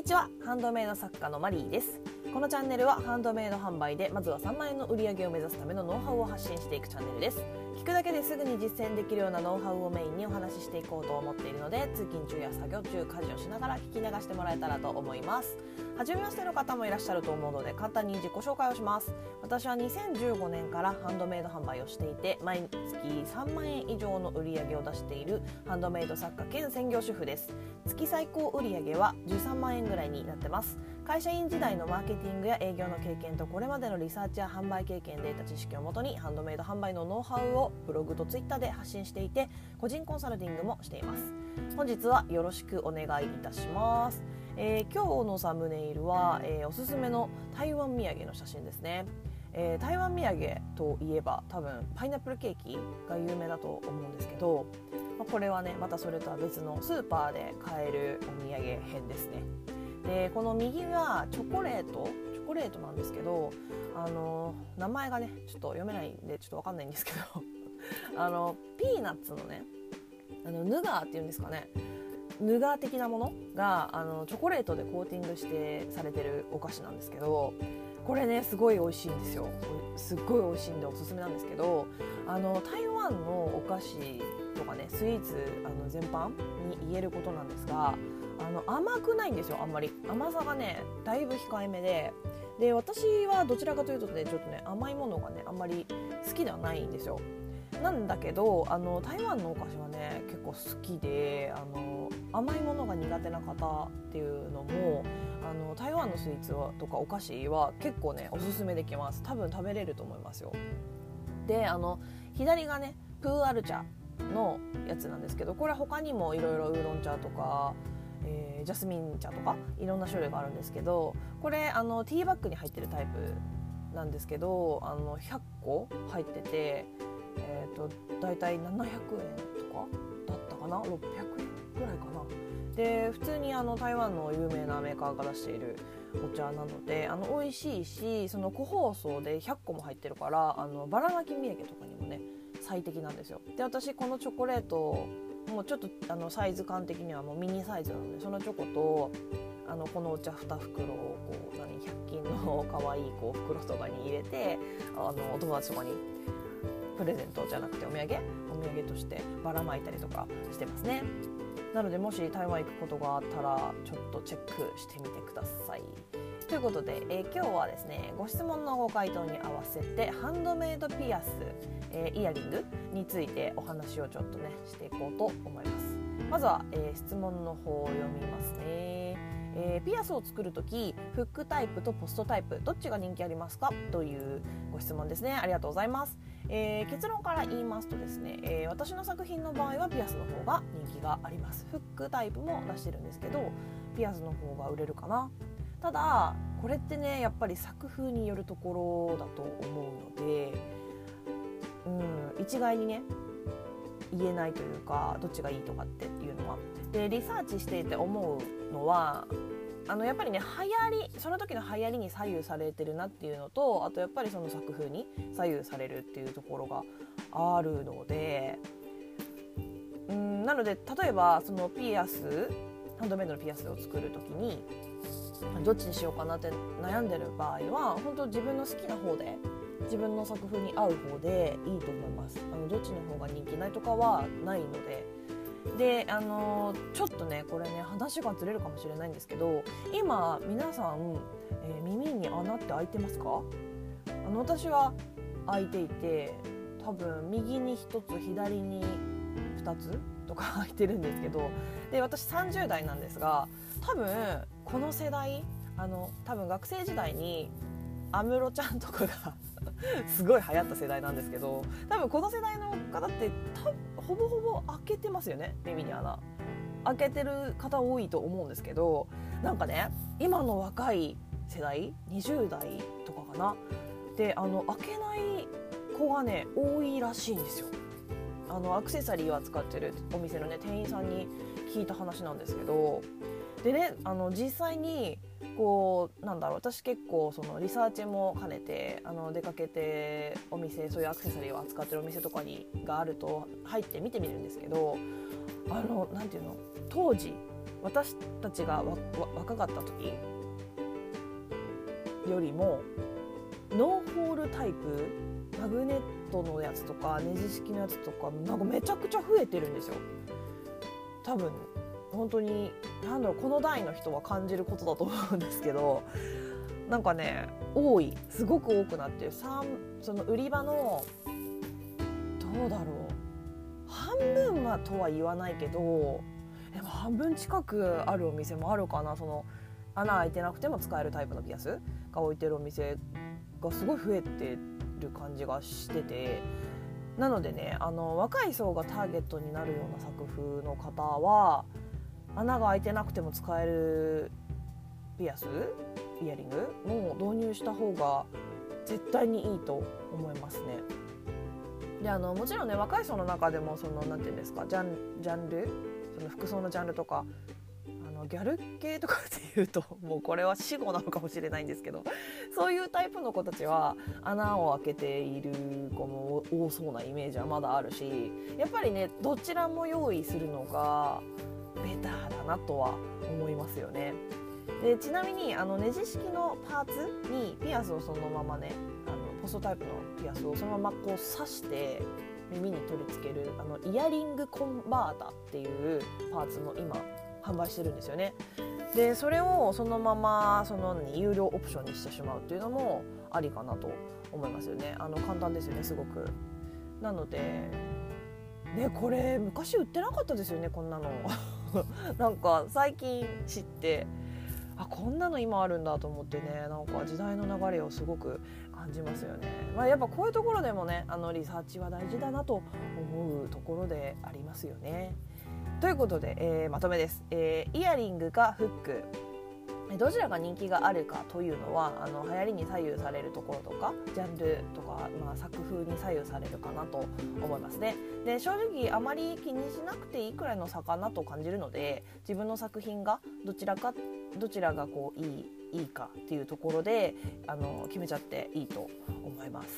にちは、ハンドメイド作家のマリーです。このチャンネルはハンドメイド販売でまずは3万円の売り上げを目指すためのノウハウを発信していくチャンネルです。聞くだけですぐに実践できるようなノウハウをメインにお話ししていこうと思っているので、通勤中や作業中、家事をしながら聞き流してもらえたらと思います。初めましての方もいらっしゃると思うので、簡単に自己紹介をします。私は2015年からハンドメイド販売をしていて、毎月3万円以上の売り上げを出しているハンドメイド作家兼専業主婦です。月最高売上は13万円ぐらいになってます。会社員時代のマーケティングや営業の経験と、これまでのリサーチや販売経験で得た知識をもとに、ハンドメイド販売のノウハウをブログとツイッターで発信していて、個人コンサルティングもしています。本日はよろしくお願いいたします。今日のサムネイルは、おすすめの台湾土産の写真ですね。台湾土産といえば多分パイナップルケーキが有名だと思うんですけど、これはね、またそれとは別のスーパーで買えるお土産編ですね。で、この右はチョコレートなんですけど、名前がねちょっと読めないんでちょっと分かんないんですけどピーナッツのね、ヌガーっていうんですかね、ヌガー的なものがチョコレートでコーティングしてされてるお菓子なんですけど、これねすごい美味しいんですよ。すっごい美味しいんでおすすめなんですけど、台湾のお菓子とかね、スイーツ全般に言えることなんですが、甘くないんですよ。あんまり甘さがねだいぶ控えめで、私はどちらかというとね、ちょっとね甘いものがねあんまり好きではないんですよ。なんだけど台湾のお菓子はね結構好きで、甘いものが苦手な方っていうのも台湾のスイーツとかお菓子は結構ねおすすめできます。多分食べれると思いますよ。で左がねプーアル茶のやつなんですけど、これは他にもいろいろウーロン茶とかジャスミン茶とかいろんな種類があるんですけど、これティーバッグに入ってるタイプなんですけど、100個入ってて、だいたい700円とかだったかな、600円ぐらいかな。で、普通に台湾の有名なメーカーが出しているお茶なので美味しいし、その個包装で100個も入ってるから、ばらまき土産とかにもね最適なんですよ。で、私このチョコレートもうちょっとサイズ感的にはもうミニサイズなので、そのチョコとこのお茶2袋をこう100均のかわいいこう袋とかに入れて、お友達とかにプレゼントじゃなくてお土産としてばらまいたりとかしてますね。なので、もし台湾行くことがあったらちょっとチェックしてみてください。ということで、今日はですね、ご質問のご回答に合わせてハンドメイドピアス、イヤリングについてお話をちょっとねしていこうと思います。まずは、質問の方を読みますね。ピアスを作るとき、フックタイプとポストタイプどっちが人気ありますか、というご質問ですね。ありがとうございます。結論から言いますとですね、私の作品の場合はピアスの方が人気があります。フックタイプも出してるんですけど、ピアスの方が売れるかな。ただこれってねやっぱり作風によるところだと思うので、一概にね言えないというか、どっちがいいとかっていうのは。で、リサーチしていて思うのはやっぱりねその時の流行りに左右されてるなっていうのと、あとやっぱりその作風に左右されるっていうところがあるので、なので例えばそのハンドメイドのピアスを作る時にどっちにしようかなって悩んでる場合は、本当自分の好きな方で自分の作風に合う方でいいと思います。どっちの方が人気ないとかはないので。でちょっとねこれね話がずれるかもしれないんですけど、今皆さん、耳に穴って開いてますか？私は開いていて、多分右に1つ、左に2つとか開いてるんですけど、で私30代なんですが、多分この世代多分学生時代に安室ちゃんとかがすごい流行った世代なんですけど、多分この世代の方ってほぼほぼ開けてますよね。耳に穴開けてる方多いと思うんですけど、なんかね今の若い世代20代とかかなで開けない子がね多いらしいんですよ。アクセサリーを扱ってるお店のね店員さんに聞いた話なんですけど、でね実際にこう私結構そのリサーチも兼ねて出かけてお店、そういうアクセサリーを扱ってるお店とかがあると入って見てみるんですけど、なんていうの、当時私たちが若かった時よりもノンホールタイプマグネットのやつとかネジ式のやつとかなんかめちゃくちゃ増えてるんですよ。多分本当になんだろう、この代の人は感じることだと思うんですけど、なんかね多い、すごく多くなってる。その売り場のどうだろう、半分はとは言わないけどでも半分近くあるお店もあるかな。その穴開いてなくても使えるタイプのピアスが置いてるお店がすごい増えてる感じがしてて、なのでね、若い層がターゲットになるような作風の方は穴が開いてなくても使えるピアス、イヤリングも導入した方が絶対にいいと思いますね。で、もちろんね、若い層の中でもそのなんていうんですか、ジャンル、その服装のジャンルとかギャル系とかっていうともうこれは死語なのかもしれないんですけど、そういうタイプの子たちは穴を開けている子も多そうなイメージはまだあるし、やっぱりねどちらも用意するのがベターだなとは思いますよね。でちなみにネジ式のパーツにピアスをそのままね、ポストタイプのピアスをそのままこう刺して耳に取り付けるイヤリングコンバータっていうパーツも今販売してるんですよね。でそれをそのままその有料オプションにしてしまうっていうのもありかなと思いますよね。簡単ですよね、すごく。なので、ね、これ昔売ってなかったですよね、こんなのなんか最近知って、あ、こんなの今あるんだと思ってね、なんか時代の流れをすごく感じますよね。まあ、やっぱこういうところでもね、リサーチは大事だなと思うところでありますよね。ということで、まとめです、イヤリングかフック、どちらが人気があるかというのは流行りに左右されるところとかジャンルとか、まあ、作風に左右されるかなと思いますね。で正直あまり気にしなくていいくらいの差かなと感じるので、自分の作品がどちらがこういいかっていうところで決めちゃっていいと思います。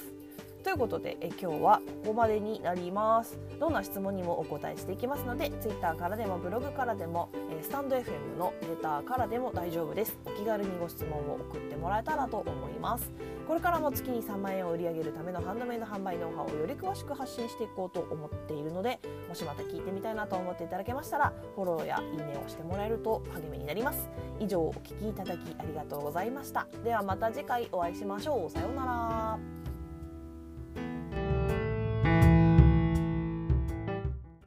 ということで、今日はここまでになります。どんな質問にもお答えしていきますので、 Twitter からでもブログからでもスタンド FM のレターからでも大丈夫です。お気軽にご質問を送ってもらえたらと思います。これからも月に3万円を売り上げるためのハンドメイド販売ノウハウをより詳しく発信していこうと思っているので、もしまた聞いてみたいなと思っていただけましたらフォローやいいねをしてもらえると励みになります。以上、お聞きいただきありがとうございました。ではまた次回お会いしましょう。さようなら。